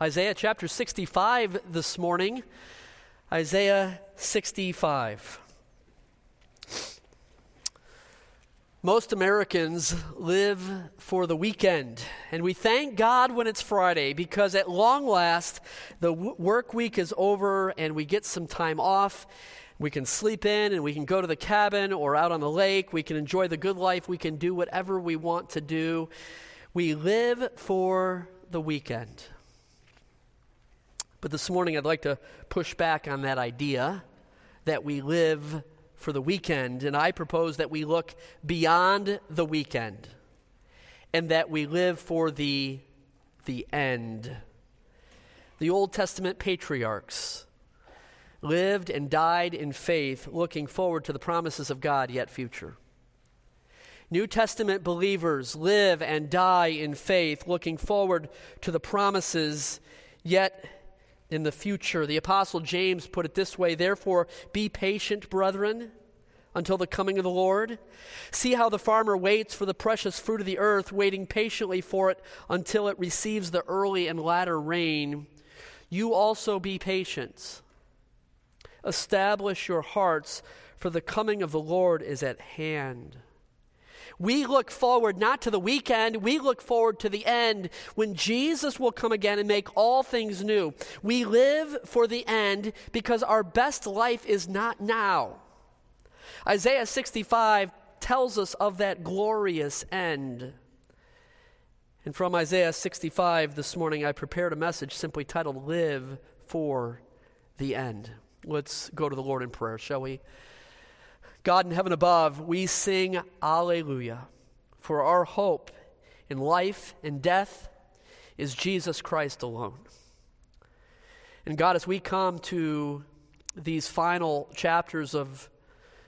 Isaiah chapter 65 this morning. Isaiah 65. Most Americans live for the weekend, and we thank God when it's Friday because at long last, the work week is over and we get some time off. We can sleep in and we can go to the cabin or out on the lake. We can enjoy the good life. We can do whatever we want to do. We live for the weekend. But this morning, I'd like to push back on that idea that we live for the weekend, and I propose that we look beyond the weekend and that we live for the end. The Old Testament patriarchs lived and died in faith, looking forward to the promises of God yet future. New Testament believers live and die in faith, looking forward to the promises yet in the future. The Apostle James put it this way: therefore, be patient, brethren, until the coming of the Lord. See how the farmer waits for the precious fruit of the earth, waiting patiently for it until it receives the early and latter rain. You also be patient. Establish your hearts, for the coming of the Lord is at hand. We look forward not to the weekend, we look forward to the end when Jesus will come again and make all things new. We live for the end because our best life is not now. Isaiah 65 tells us of that glorious end. And from Isaiah 65 this morning, I prepared a message simply titled, Live for the End. Let's go to the Lord in prayer, shall we? God in heaven above, we sing Alleluia, for our hope in life and death is Jesus Christ alone. And God, as we come to these final chapters of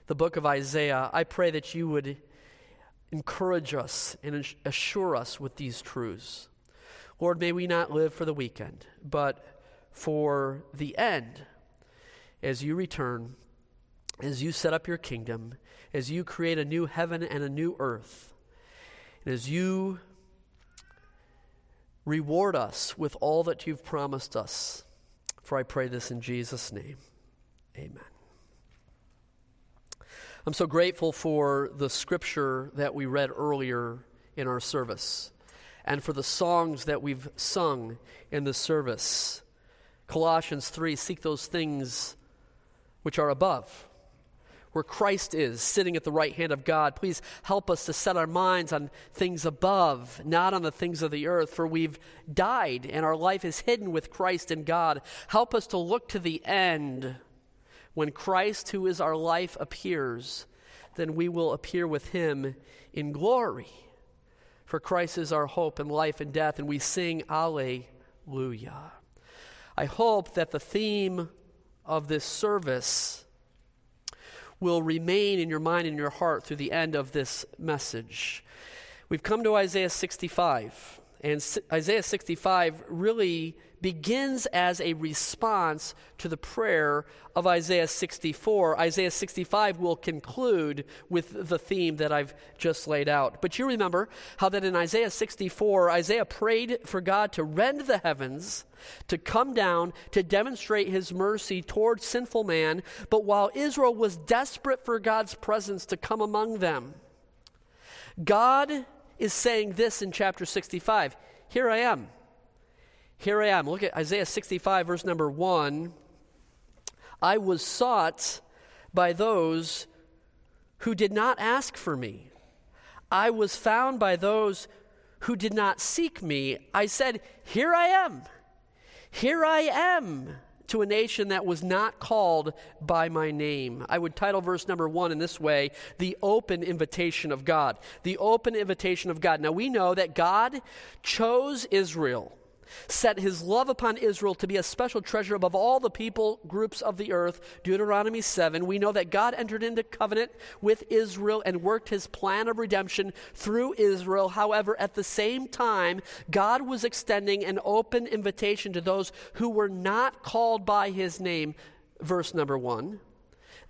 the book of Isaiah, I pray that you would encourage us and assure us with these truths. Lord, may we not live for the weekend, but for the end as you return, as you set up your kingdom, as you create a new heaven and a new earth, and as you reward us with all that you've promised us. For I pray this in Jesus' name. Amen. I'm so grateful for the scripture that we read earlier in our service and for the songs that we've sung in the service. Colossians 3, seek those things which are above, where Christ is, sitting at the right hand of God. Please help us to set our minds on things above, not on the things of the earth, for we've died and our life is hidden with Christ in God. Help us to look to the end. When Christ, who is our life, appears, then we will appear with him in glory. For Christ is our hope in life and death, and we sing Alleluia. I hope that the theme of this service will remain in your mind and your heart through the end of this message. We've come to Isaiah 65, and Isaiah 65 really begins as a response to the prayer of Isaiah 64. Isaiah 65 will conclude with the theme that I've just laid out. But you remember how that in Isaiah 64, Isaiah prayed for God to rend the heavens, to come down, to demonstrate his mercy toward sinful man. But while Israel was desperate for God's presence to come among them, God is saying this in chapter 65, here I am. Here I am. Look at Isaiah 65, verse number 1. I was sought by those who did not ask for me. I was found by those who did not seek me. I said, here I am. Here I am, to a nation that was not called by my name. I would title verse number 1 in this way, The Open Invitation of God. The Open Invitation of God. Now we know that God chose Israel, set his love upon Israel to be a special treasure above all the people groups of the earth. Deuteronomy 7, we know that God entered into covenant with Israel and worked his plan of redemption through Israel. However, at the same time, God was extending an open invitation to those who were not called by his name, verse number 1.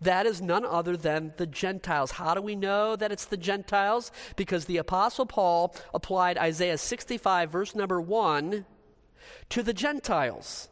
That is none other than the Gentiles. How do we know that it's the Gentiles? Because the Apostle Paul applied Isaiah 65, verse number 1, to the Gentiles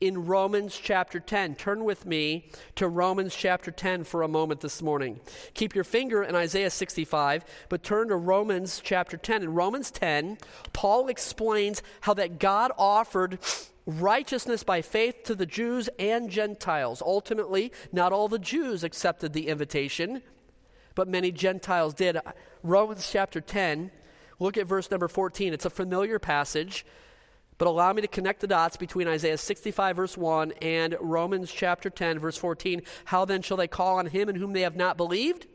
in Romans chapter 10. Turn with me to Romans chapter 10 for a moment this morning. Keep your finger in Isaiah 65, but turn to Romans chapter 10. In Romans 10, Paul explains how that God offered righteousness by faith to the Jews and Gentiles. Ultimately, not all the Jews accepted the invitation, but many Gentiles did. Romans chapter 10, look at verse number 14. It's a familiar passage, but allow me to connect the dots between Isaiah 65 verse 1 and Romans chapter 10 verse 14. How then shall they call on him in whom they have not believed?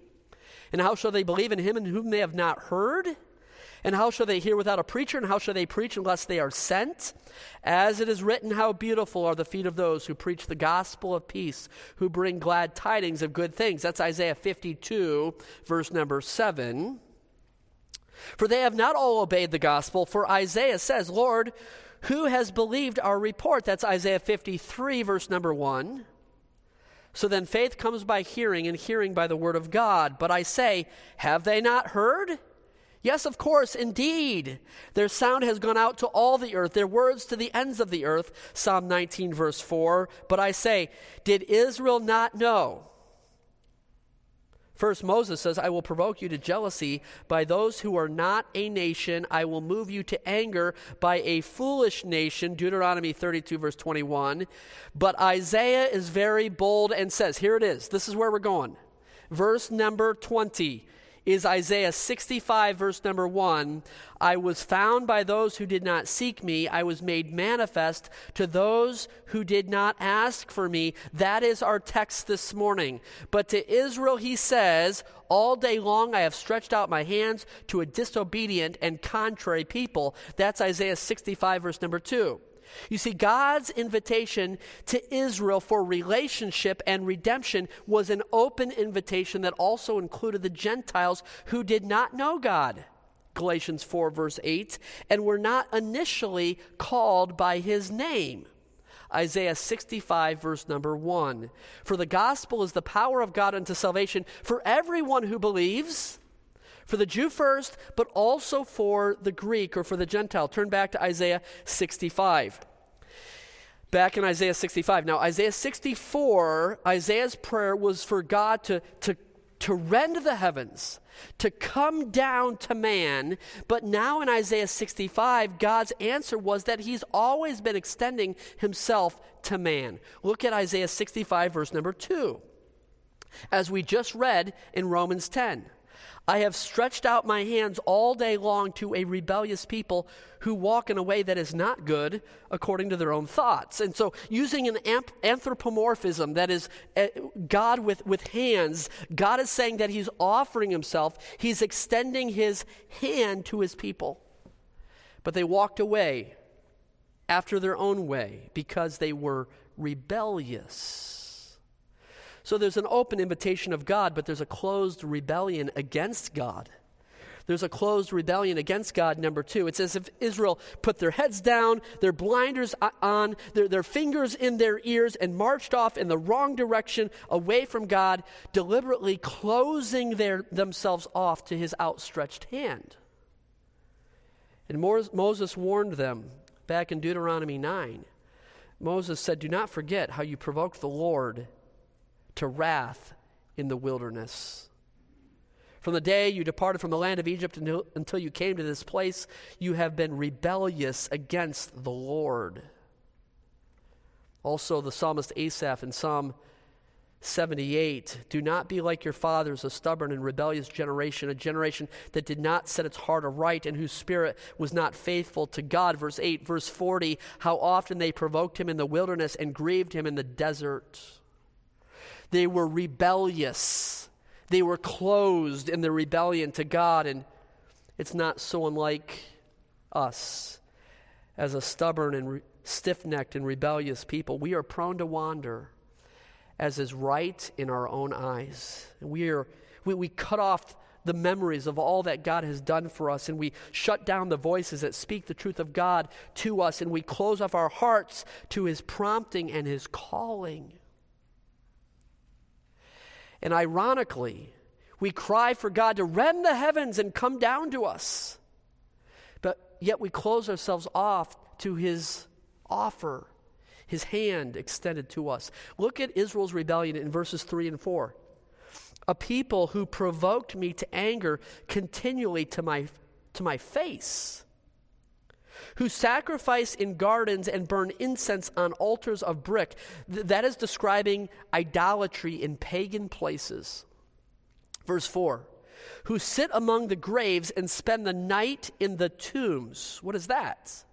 And how shall they believe in him in whom they have not heard? And how shall they hear without a preacher? And how shall they preach unless they are sent? As it is written, how beautiful are the feet of those who preach the gospel of peace, who bring glad tidings of good things. That's Isaiah 52, verse number 7. For they have not all obeyed the gospel, for Isaiah says, Lord, who has believed our report? That's Isaiah 53, verse number 1. So then faith comes by hearing, and hearing by the word of God. But I say, have they not heard? Yes, of course, indeed. Their sound has gone out to all the earth, their words to the ends of the earth. Psalm 19, verse 4. But I say, did Israel not know? First, Moses says, I will provoke you to jealousy by those who are not a nation. I will move you to anger by a foolish nation. Deuteronomy 32, verse 21. But Isaiah is very bold and says, here it is. This is where we're going. Verse number 20. Is Isaiah 65, verse number 1. I was found by those who did not seek me. I was made manifest to those who did not ask for me. That is our text this morning. But to Israel he says, all day long I have stretched out my hands to a disobedient and contrary people. That's Isaiah 65, verse number 2. You see, God's invitation to Israel for relationship and redemption was an open invitation that also included the Gentiles who did not know God, Galatians 4, verse 8, and were not initially called by his name. Isaiah 65, verse number 1. For the gospel is the power of God unto salvation for everyone who believes, for the Jew first, but also for the Greek or for the Gentile. Turn back to Isaiah 65. Back in Isaiah 65. Now, Isaiah 64, Isaiah's prayer was for God to rend the heavens, to come down to man. But now in Isaiah 65, God's answer was that he's always been extending himself to man. Look at Isaiah 65, verse number 2, as we just read in Romans 10. I have stretched out my hands all day long to a rebellious people who walk in a way that is not good according to their own thoughts. And so using an anthropomorphism, that is God with hands, God is saying that he's offering himself. He's extending his hand to his people. But they walked away after their own way because they were rebellious. So there's an open invitation of God, but there's a closed rebellion against God. There's a closed rebellion against God, number 2. It's as if Israel put their heads down, their blinders on, their fingers in their ears, and marched off in the wrong direction away from God, deliberately closing themselves off to his outstretched hand. And Moses warned them back in Deuteronomy 9. Moses said, do not forget how you provoked the Lord to wrath in the wilderness. From the day you departed from the land of Egypt until you came to this place, you have been rebellious against the Lord. Also, the psalmist Asaph in Psalm 78, do not be like your fathers, a stubborn and rebellious generation, a generation that did not set its heart aright and whose spirit was not faithful to God. Verse 8, verse 40, how often they provoked him in the wilderness and grieved him in the desert. They were rebellious. They were closed in their rebellion to God, and it's not so unlike us as a stubborn and stiff-necked and rebellious people. We are prone to wander, as is right in our own eyes. We cut off the memories of all that God has done for us, and we shut down the voices that speak the truth of God to us, and we close off our hearts to his prompting and his calling. And ironically, we cry for God to rend the heavens and come down to us. But yet we close ourselves off to his offer his hand extended to us. Look at Israel's rebellion in verses 3 and 4. A people who provoked me to anger continually to my face, who sacrifice in gardens and burn incense on altars of brick. That is describing idolatry in pagan places. Verse 4, who sit among the graves and spend the night in the tombs. What is that?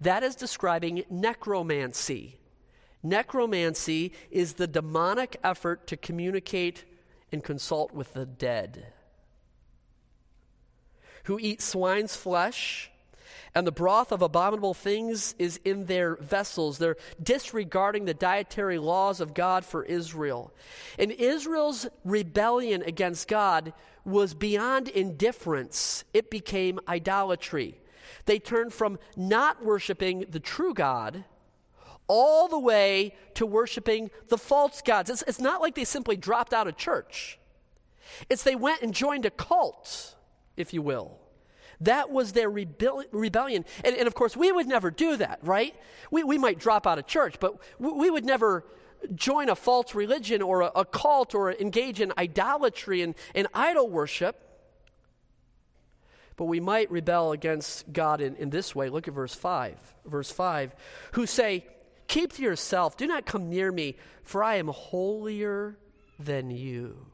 That is describing necromancy. Necromancy is the demonic effort to communicate and consult with the dead. Who eat swine's flesh, and the broth of abominable things is in their vessels. They're disregarding the dietary laws of God for Israel. And Israel's rebellion against God was beyond indifference. It became idolatry. They turned from not worshiping the true God all the way to worshiping the false gods. It's not like they simply dropped out of church. It's they went and joined a cult, if you will. That was their rebellion. And of course, we would never do that, right? We might drop out of church, but we would never join a false religion or a cult or engage in idolatry and idol worship. But we might rebel against God in this way. Look at verse 5. Verse 5, who say, keep to yourself, do not come near me, for I am holier than you.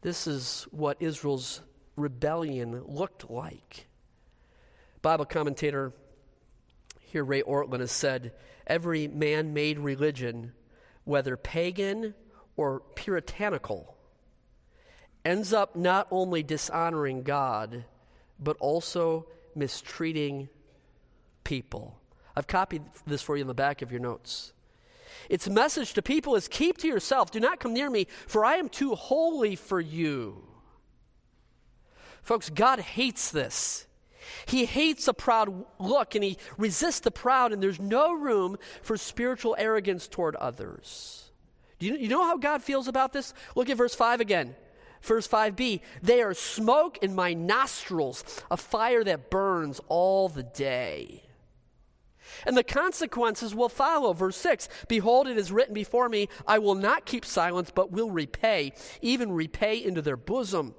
This is what Israel's rebellion looked like. Bible commentator here, Ray Ortlund, has said, every man-made religion, whether pagan or puritanical, ends up not only dishonoring God, but also mistreating people. I've copied this for you in the back of your notes. Its message to people is, keep to yourself, do not come near me, for I am too holy for you. Folks, God hates this. He hates a proud look, and he resists the proud, and there's no room for spiritual arrogance toward others. Do you know how God feels about this? Look at verse 5 again. Verse 5b, they are smoke in my nostrils, a fire that burns all the day. And the consequences will follow. Verse 6, behold, it is written before me, I will not keep silence, but will repay, even repay into their bosom.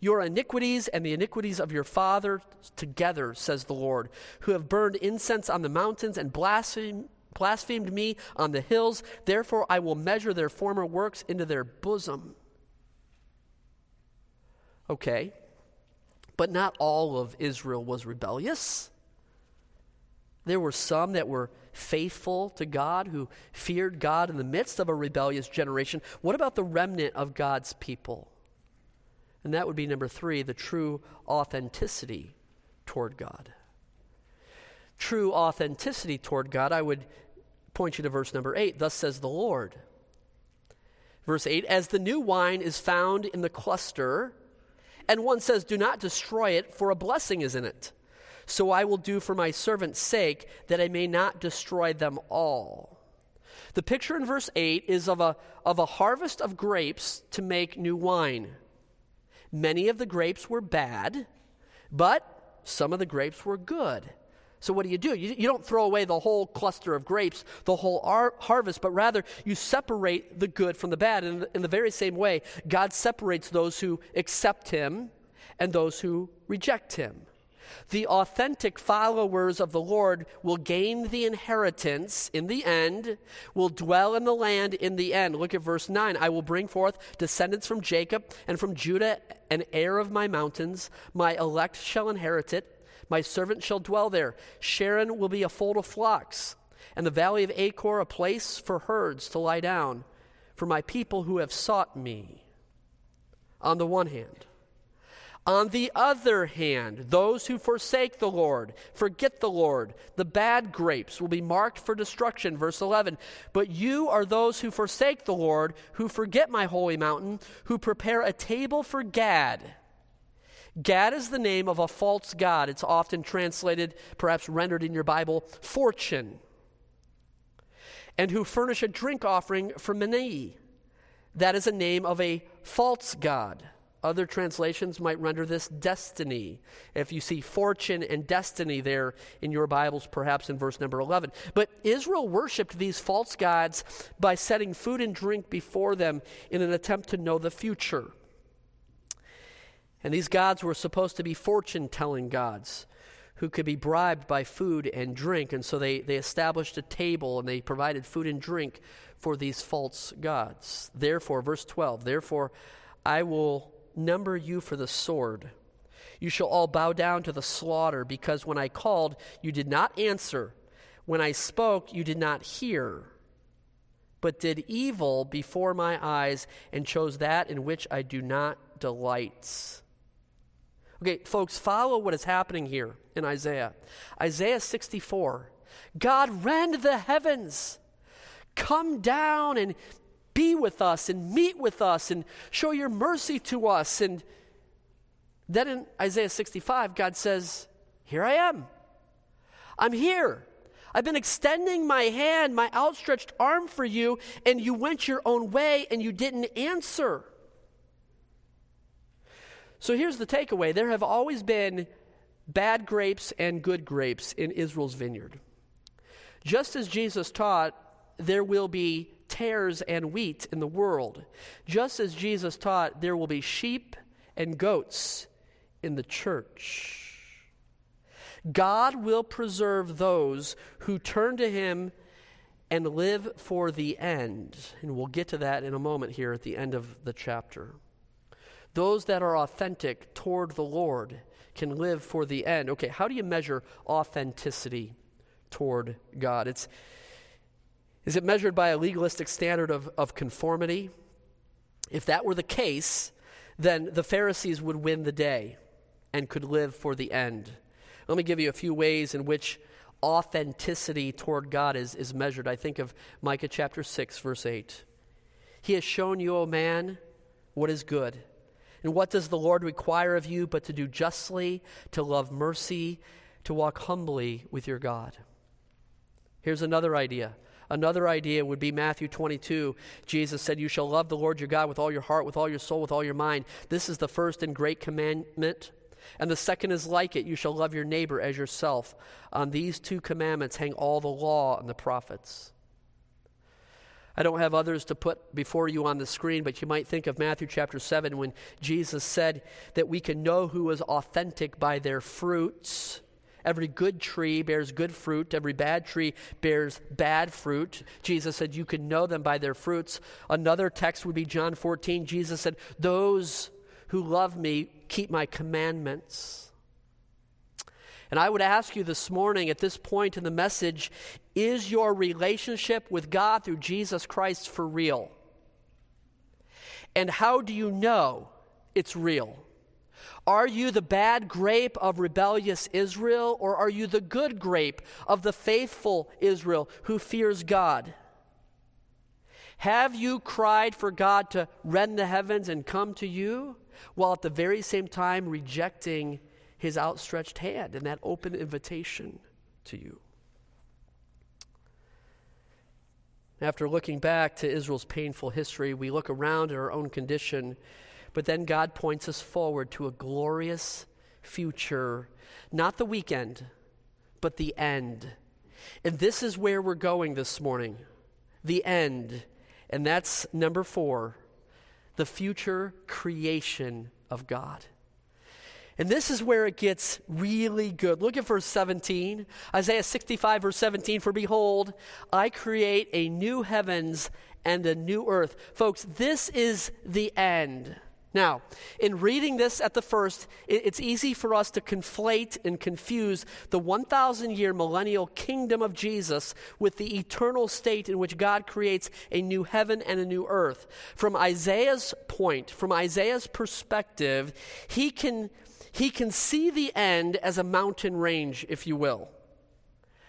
Your iniquities and the iniquities of your father together, says the Lord, who have burned incense on the mountains and blasphemed me on the hills. Therefore, I will measure their former works into their bosom. Okay, but not all of Israel was rebellious. There were some that were faithful to God, who feared God in the midst of a rebellious generation. What about the remnant of God's people? And that would be number 3, the true authenticity toward God. True authenticity toward God, I would point you to verse number 8, thus says the Lord. Verse 8, as the new wine is found in the cluster, and one says, do not destroy it, for a blessing is in it. So I will do for my servant's sake, that I may not destroy them all. The picture in verse 8 is of a harvest of grapes to make new wine. Many of the grapes were bad, but some of the grapes were good. So what do? You don't throw away the whole cluster of grapes, the whole harvest, but rather you separate the good from the bad. And in the very same way, God separates those who accept him and those who reject him. The authentic followers of the Lord will gain the inheritance in the end, will dwell in the land in the end. Look at verse 9. I will bring forth descendants from Jacob and from Judah, an heir of my mountains. My elect shall inherit it. My servant shall dwell there. Sharon will be a fold of flocks, and the valley of Achor a place for herds to lie down, for my people who have sought me. On the one hand. On the other hand, those who forsake the Lord, forget the Lord, the bad grapes will be marked for destruction. Verse 11, but you are those who forsake the Lord, who forget my holy mountain, who prepare a table for Gad. Gad is the name of a false god. It's often translated, perhaps rendered in your Bible, fortune. And who furnish a drink offering for Menei. That is a name of a false god. Other translations might render this destiny. If you see fortune and destiny there in your Bibles, perhaps in verse number 11. But Israel worshipped these false gods by setting food and drink before them in an attempt to know the future. And these gods were supposed to be fortune-telling gods who could be bribed by food and drink. And so they established a table and they provided food and drink for these false gods. Therefore, verse 12, therefore I will number you for the sword. You shall all bow down to the slaughter, because when I called, you did not answer. When I spoke, you did not hear, but did evil before my eyes and chose that in which I do not delight. Okay, folks, follow what is happening here in Isaiah. Isaiah 64, God rend the heavens. Come down and be with us and meet with us and show your mercy to us. And then in Isaiah 65, God says, here I am. I'm here. I've been extending my hand, my outstretched arm for you, and you went your own way and you didn't answer. So here's the takeaway. There have always been bad grapes and good grapes in Israel's vineyard. Just as Jesus taught, there will be tares and wheat in the world. Just as Jesus taught, there will be sheep and goats in the church. God will preserve those who turn to him and live for the end. And we'll get to that in a moment here at the end of the chapter. Those that are authentic toward the Lord can live for the end. Okay, how do you measure authenticity toward God? Is it measured by a legalistic standard of conformity? If that were the case, then the Pharisees would win the day and could live for the end. Let me give you a few ways in which authenticity toward God is measured. I think of Micah chapter 6, verse 8. He has shown you, O man, what is good. And what does the Lord require of you but to do justly, to love mercy, to walk humbly with your God? Here's another idea. Another idea would be Matthew 22. Jesus said, you shall love the Lord your God with all your heart, with all your soul, with all your mind. This is the first and great commandment. And the second is like it. You shall love your neighbor as yourself. On these two commandments hang all the law and the prophets. I don't have others to put before you on the screen, but you might think of Matthew chapter 7 when Jesus said that we can know who is authentic by their fruits. Every good tree bears good fruit. Every bad tree bears bad fruit. Jesus said, you can know them by their fruits. Another text would be John 14. Jesus said, those who love me keep my commandments. And I would ask you this morning at this point in the message, is your relationship with God through Jesus Christ for real? And how do you know it's real? Are you the bad grape of rebellious Israel, or are you the good grape of the faithful Israel who fears God? Have you cried for God to rend the heavens and come to you, while at the very same time rejecting his outstretched hand and that open invitation to you? After looking back to Israel's painful history, we look around at our own condition. But then God points us forward to a glorious future, not the weekend, but the end. And this is where we're going this morning, the end. And that's number 4, the future creation of God. And this is where it gets really good. Look at verse 17, Isaiah 65, verse 17, for behold, I create a new heavens and a new earth. Folks, this is the end. Now, in reading this at the first, it's easy for us to conflate and confuse the 1,000-year millennial kingdom of Jesus with the eternal state in which God creates a new heaven and a new earth. From Isaiah's point, from Isaiah's perspective, he can see the end as a mountain range, if you will.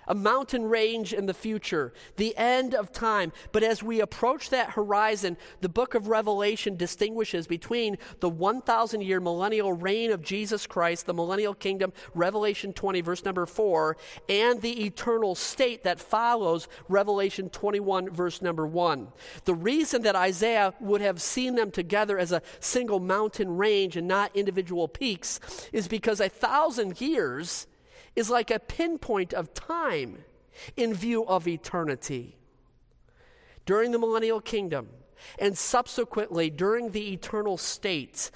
a mountain range in the future, the end of time. But as we approach that horizon, the book of Revelation distinguishes between the 1,000-year millennial reign of Jesus Christ, the millennial kingdom, Revelation 20, verse number 4, and the eternal state that follows Revelation 21, verse number 1. The reason that Isaiah would have seen them together as a single mountain range and not individual peaks is because 1,000 years is like a pinpoint of time in view of eternity. During the millennial kingdom and subsequently during the eternal state,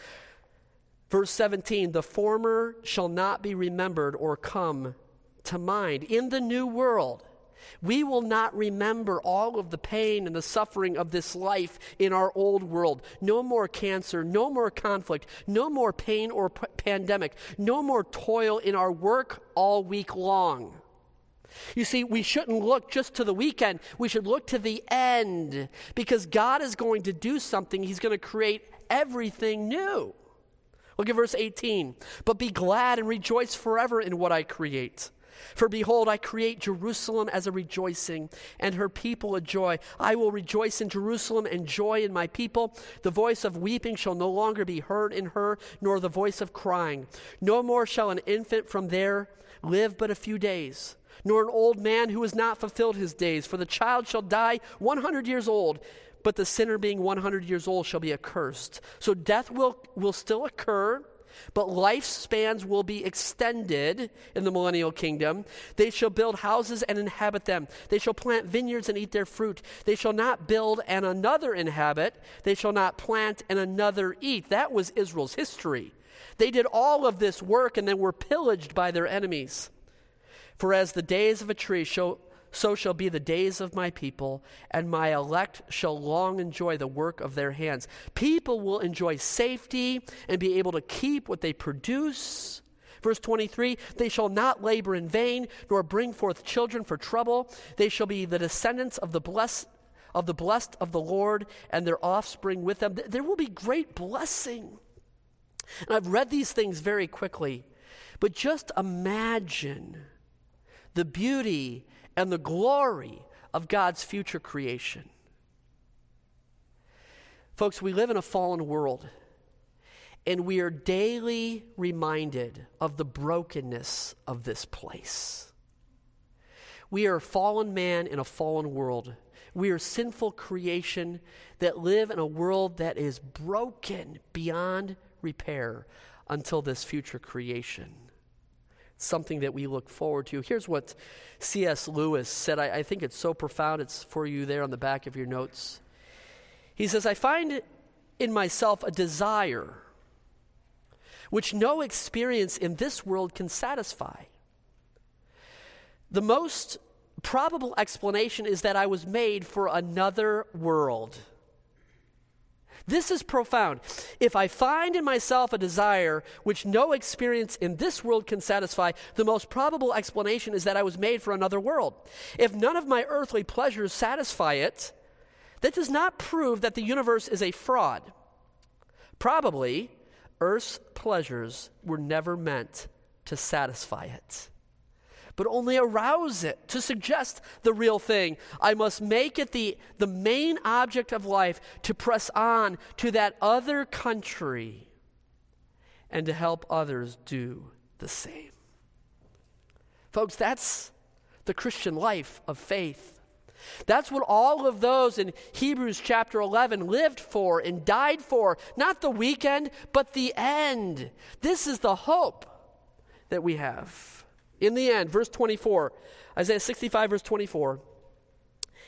verse 17, the former shall not be remembered or come to mind. In the new world, we will not remember all of the pain and the suffering of this life in our old world. No more cancer, no more conflict, no more pain or pandemic, no more toil in our work all week long. You see, we shouldn't look just to the weekend. We should look to the end, because God is going to do something. He's going to create everything new. Look at verse 18. But be glad and rejoice forever in what I create. For behold, I create Jerusalem as a rejoicing, and her people a joy. I will rejoice in Jerusalem and joy in my people. The voice of weeping shall no longer be heard in her, nor the voice of crying. No more shall an infant from there live but a few days, nor an old man who has not fulfilled his days. For the child shall die 100 years old, but the sinner being 100 years old shall be accursed. So death will still occur, but lifespans will be extended in the millennial kingdom. They shall build houses and inhabit them. They shall plant vineyards and eat their fruit. They shall not build and another inhabit. They shall not plant and another eat. That was Israel's history. They did all of this work and then were pillaged by their enemies. For as the days of a tree, so shall be the days of my people, and my elect shall long enjoy the work of their hands. People will enjoy safety and be able to keep what they produce. Verse 23, they shall not labor in vain, nor bring forth children for trouble. They shall be the descendants of the blessed of the Lord, and their offspring with them. There will be great blessing. And I've read these things very quickly, but just imagine the beauty and the glory of God's future creation. Folks, we live in a fallen world, and we are daily reminded of the brokenness of this place. We are a fallen man in a fallen world. We are sinful creation that live in a world that is broken beyond repair until this future creation. Something that we look forward to. Here's what C.S. Lewis said. I think it's so profound. It's for you there on the back of your notes. He says, I find in myself a desire which no experience in this world can satisfy. The most probable explanation is that I was made for another world. This is profound. If I find in myself a desire which no experience in this world can satisfy, the most probable explanation is that I was made for another world. If none of my earthly pleasures satisfy it, that does not prove that the universe is a fraud. Probably, earth's pleasures were never meant to satisfy it, but only arouse it to suggest the real thing. I must make it the main object of life to press on to that other country and to help others do the same. Folks, that's the Christian life of faith. That's what all of those in Hebrews chapter 11 lived for and died for. Not the weekend, but the end. This is the hope that we have. In the end, verse 24, Isaiah 65, verse 24,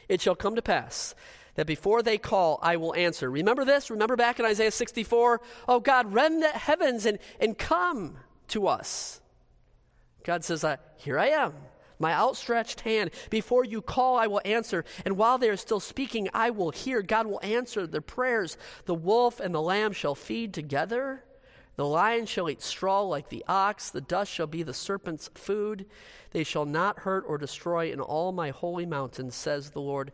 it shall come to pass that before they call, I will answer. Remember this? Remember back in Isaiah 64? Oh God, rend the heavens and come to us. God says, here I am, my outstretched hand. Before you call, I will answer. And while they are still speaking, I will hear. God will answer their prayers. The wolf and the lamb shall feed together. The lion shall eat straw like the ox. The dust shall be the serpent's food. They shall not hurt or destroy in all my holy mountains, says the Lord.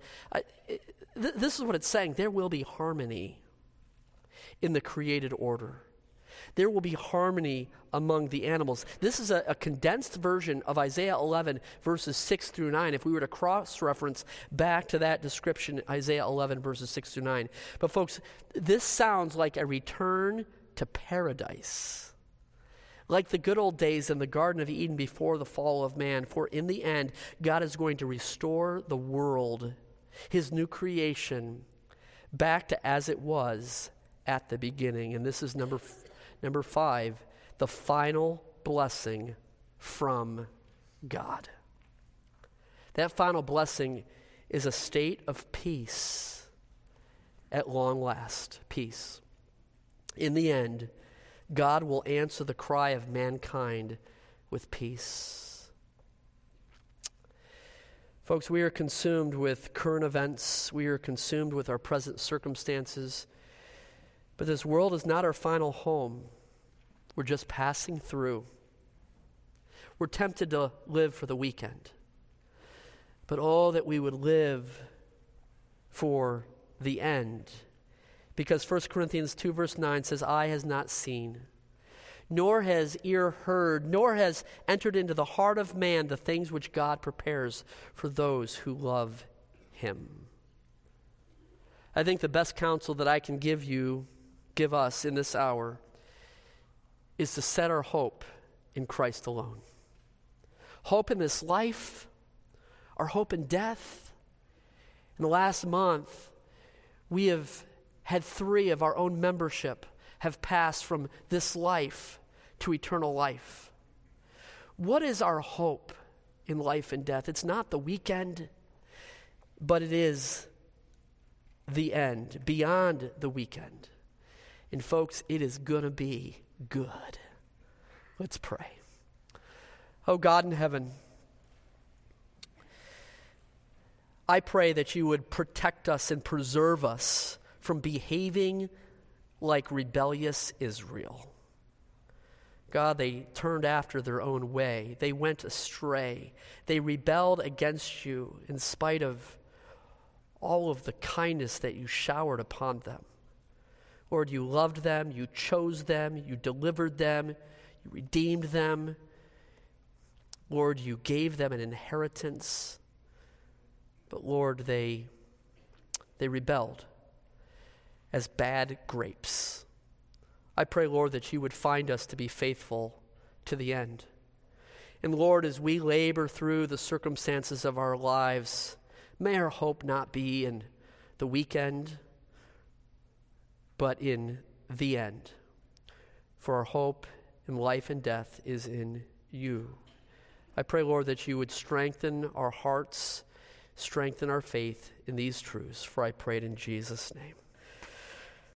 This is what it's saying. There will be harmony in the created order. There will be harmony among the animals. This is a condensed version of Isaiah 11, verses 6 through 9, if we were to cross-reference back to that description, Isaiah 11, verses 6 through 9. But folks, this sounds like a return to paradise, like the good old days in the Garden of Eden before the fall of man. For in the end, God is going to restore the world, his new creation, back to as it was at the beginning. And this is number five, the final blessing from God. That final blessing is a state of peace, at long last, peace. In the end, God will answer the cry of mankind with peace. Folks, we are consumed with current events. We are consumed with our present circumstances. But this world is not our final home. We're just passing through. We're tempted to live for the weekend. But oh, that we would live for the end. Because 1 Corinthians 2 verse 9 says, eye has not seen, nor has ear heard, nor has entered into the heart of man the things which God prepares for those who love him. I think the best counsel that I can give us in this hour, is to set our hope in Christ alone. Hope in this life, our hope in death. In the last month, we have had three of our own membership have passed from this life to eternal life. What is our hope in life and death? It's not the weekend, but it is the end, beyond the weekend. And folks, it is going to be good. Let's pray. Oh God in heaven, I pray that you would protect us and preserve us from behaving like rebellious Israel. God, they turned after their own way. They went astray. They rebelled against you in spite of all of the kindness that you showered upon them. Lord, you loved them, you chose them, you delivered them, you redeemed them. Lord, you gave them an inheritance. But Lord, they rebelled as bad grapes. I pray, Lord, that you would find us to be faithful to the end. And Lord, as we labor through the circumstances of our lives, may our hope not be in the weekend, but in the end. For our hope in life and death is in you. I pray, Lord, that you would strengthen our hearts, strengthen our faith in these truths, for I pray it in Jesus' name.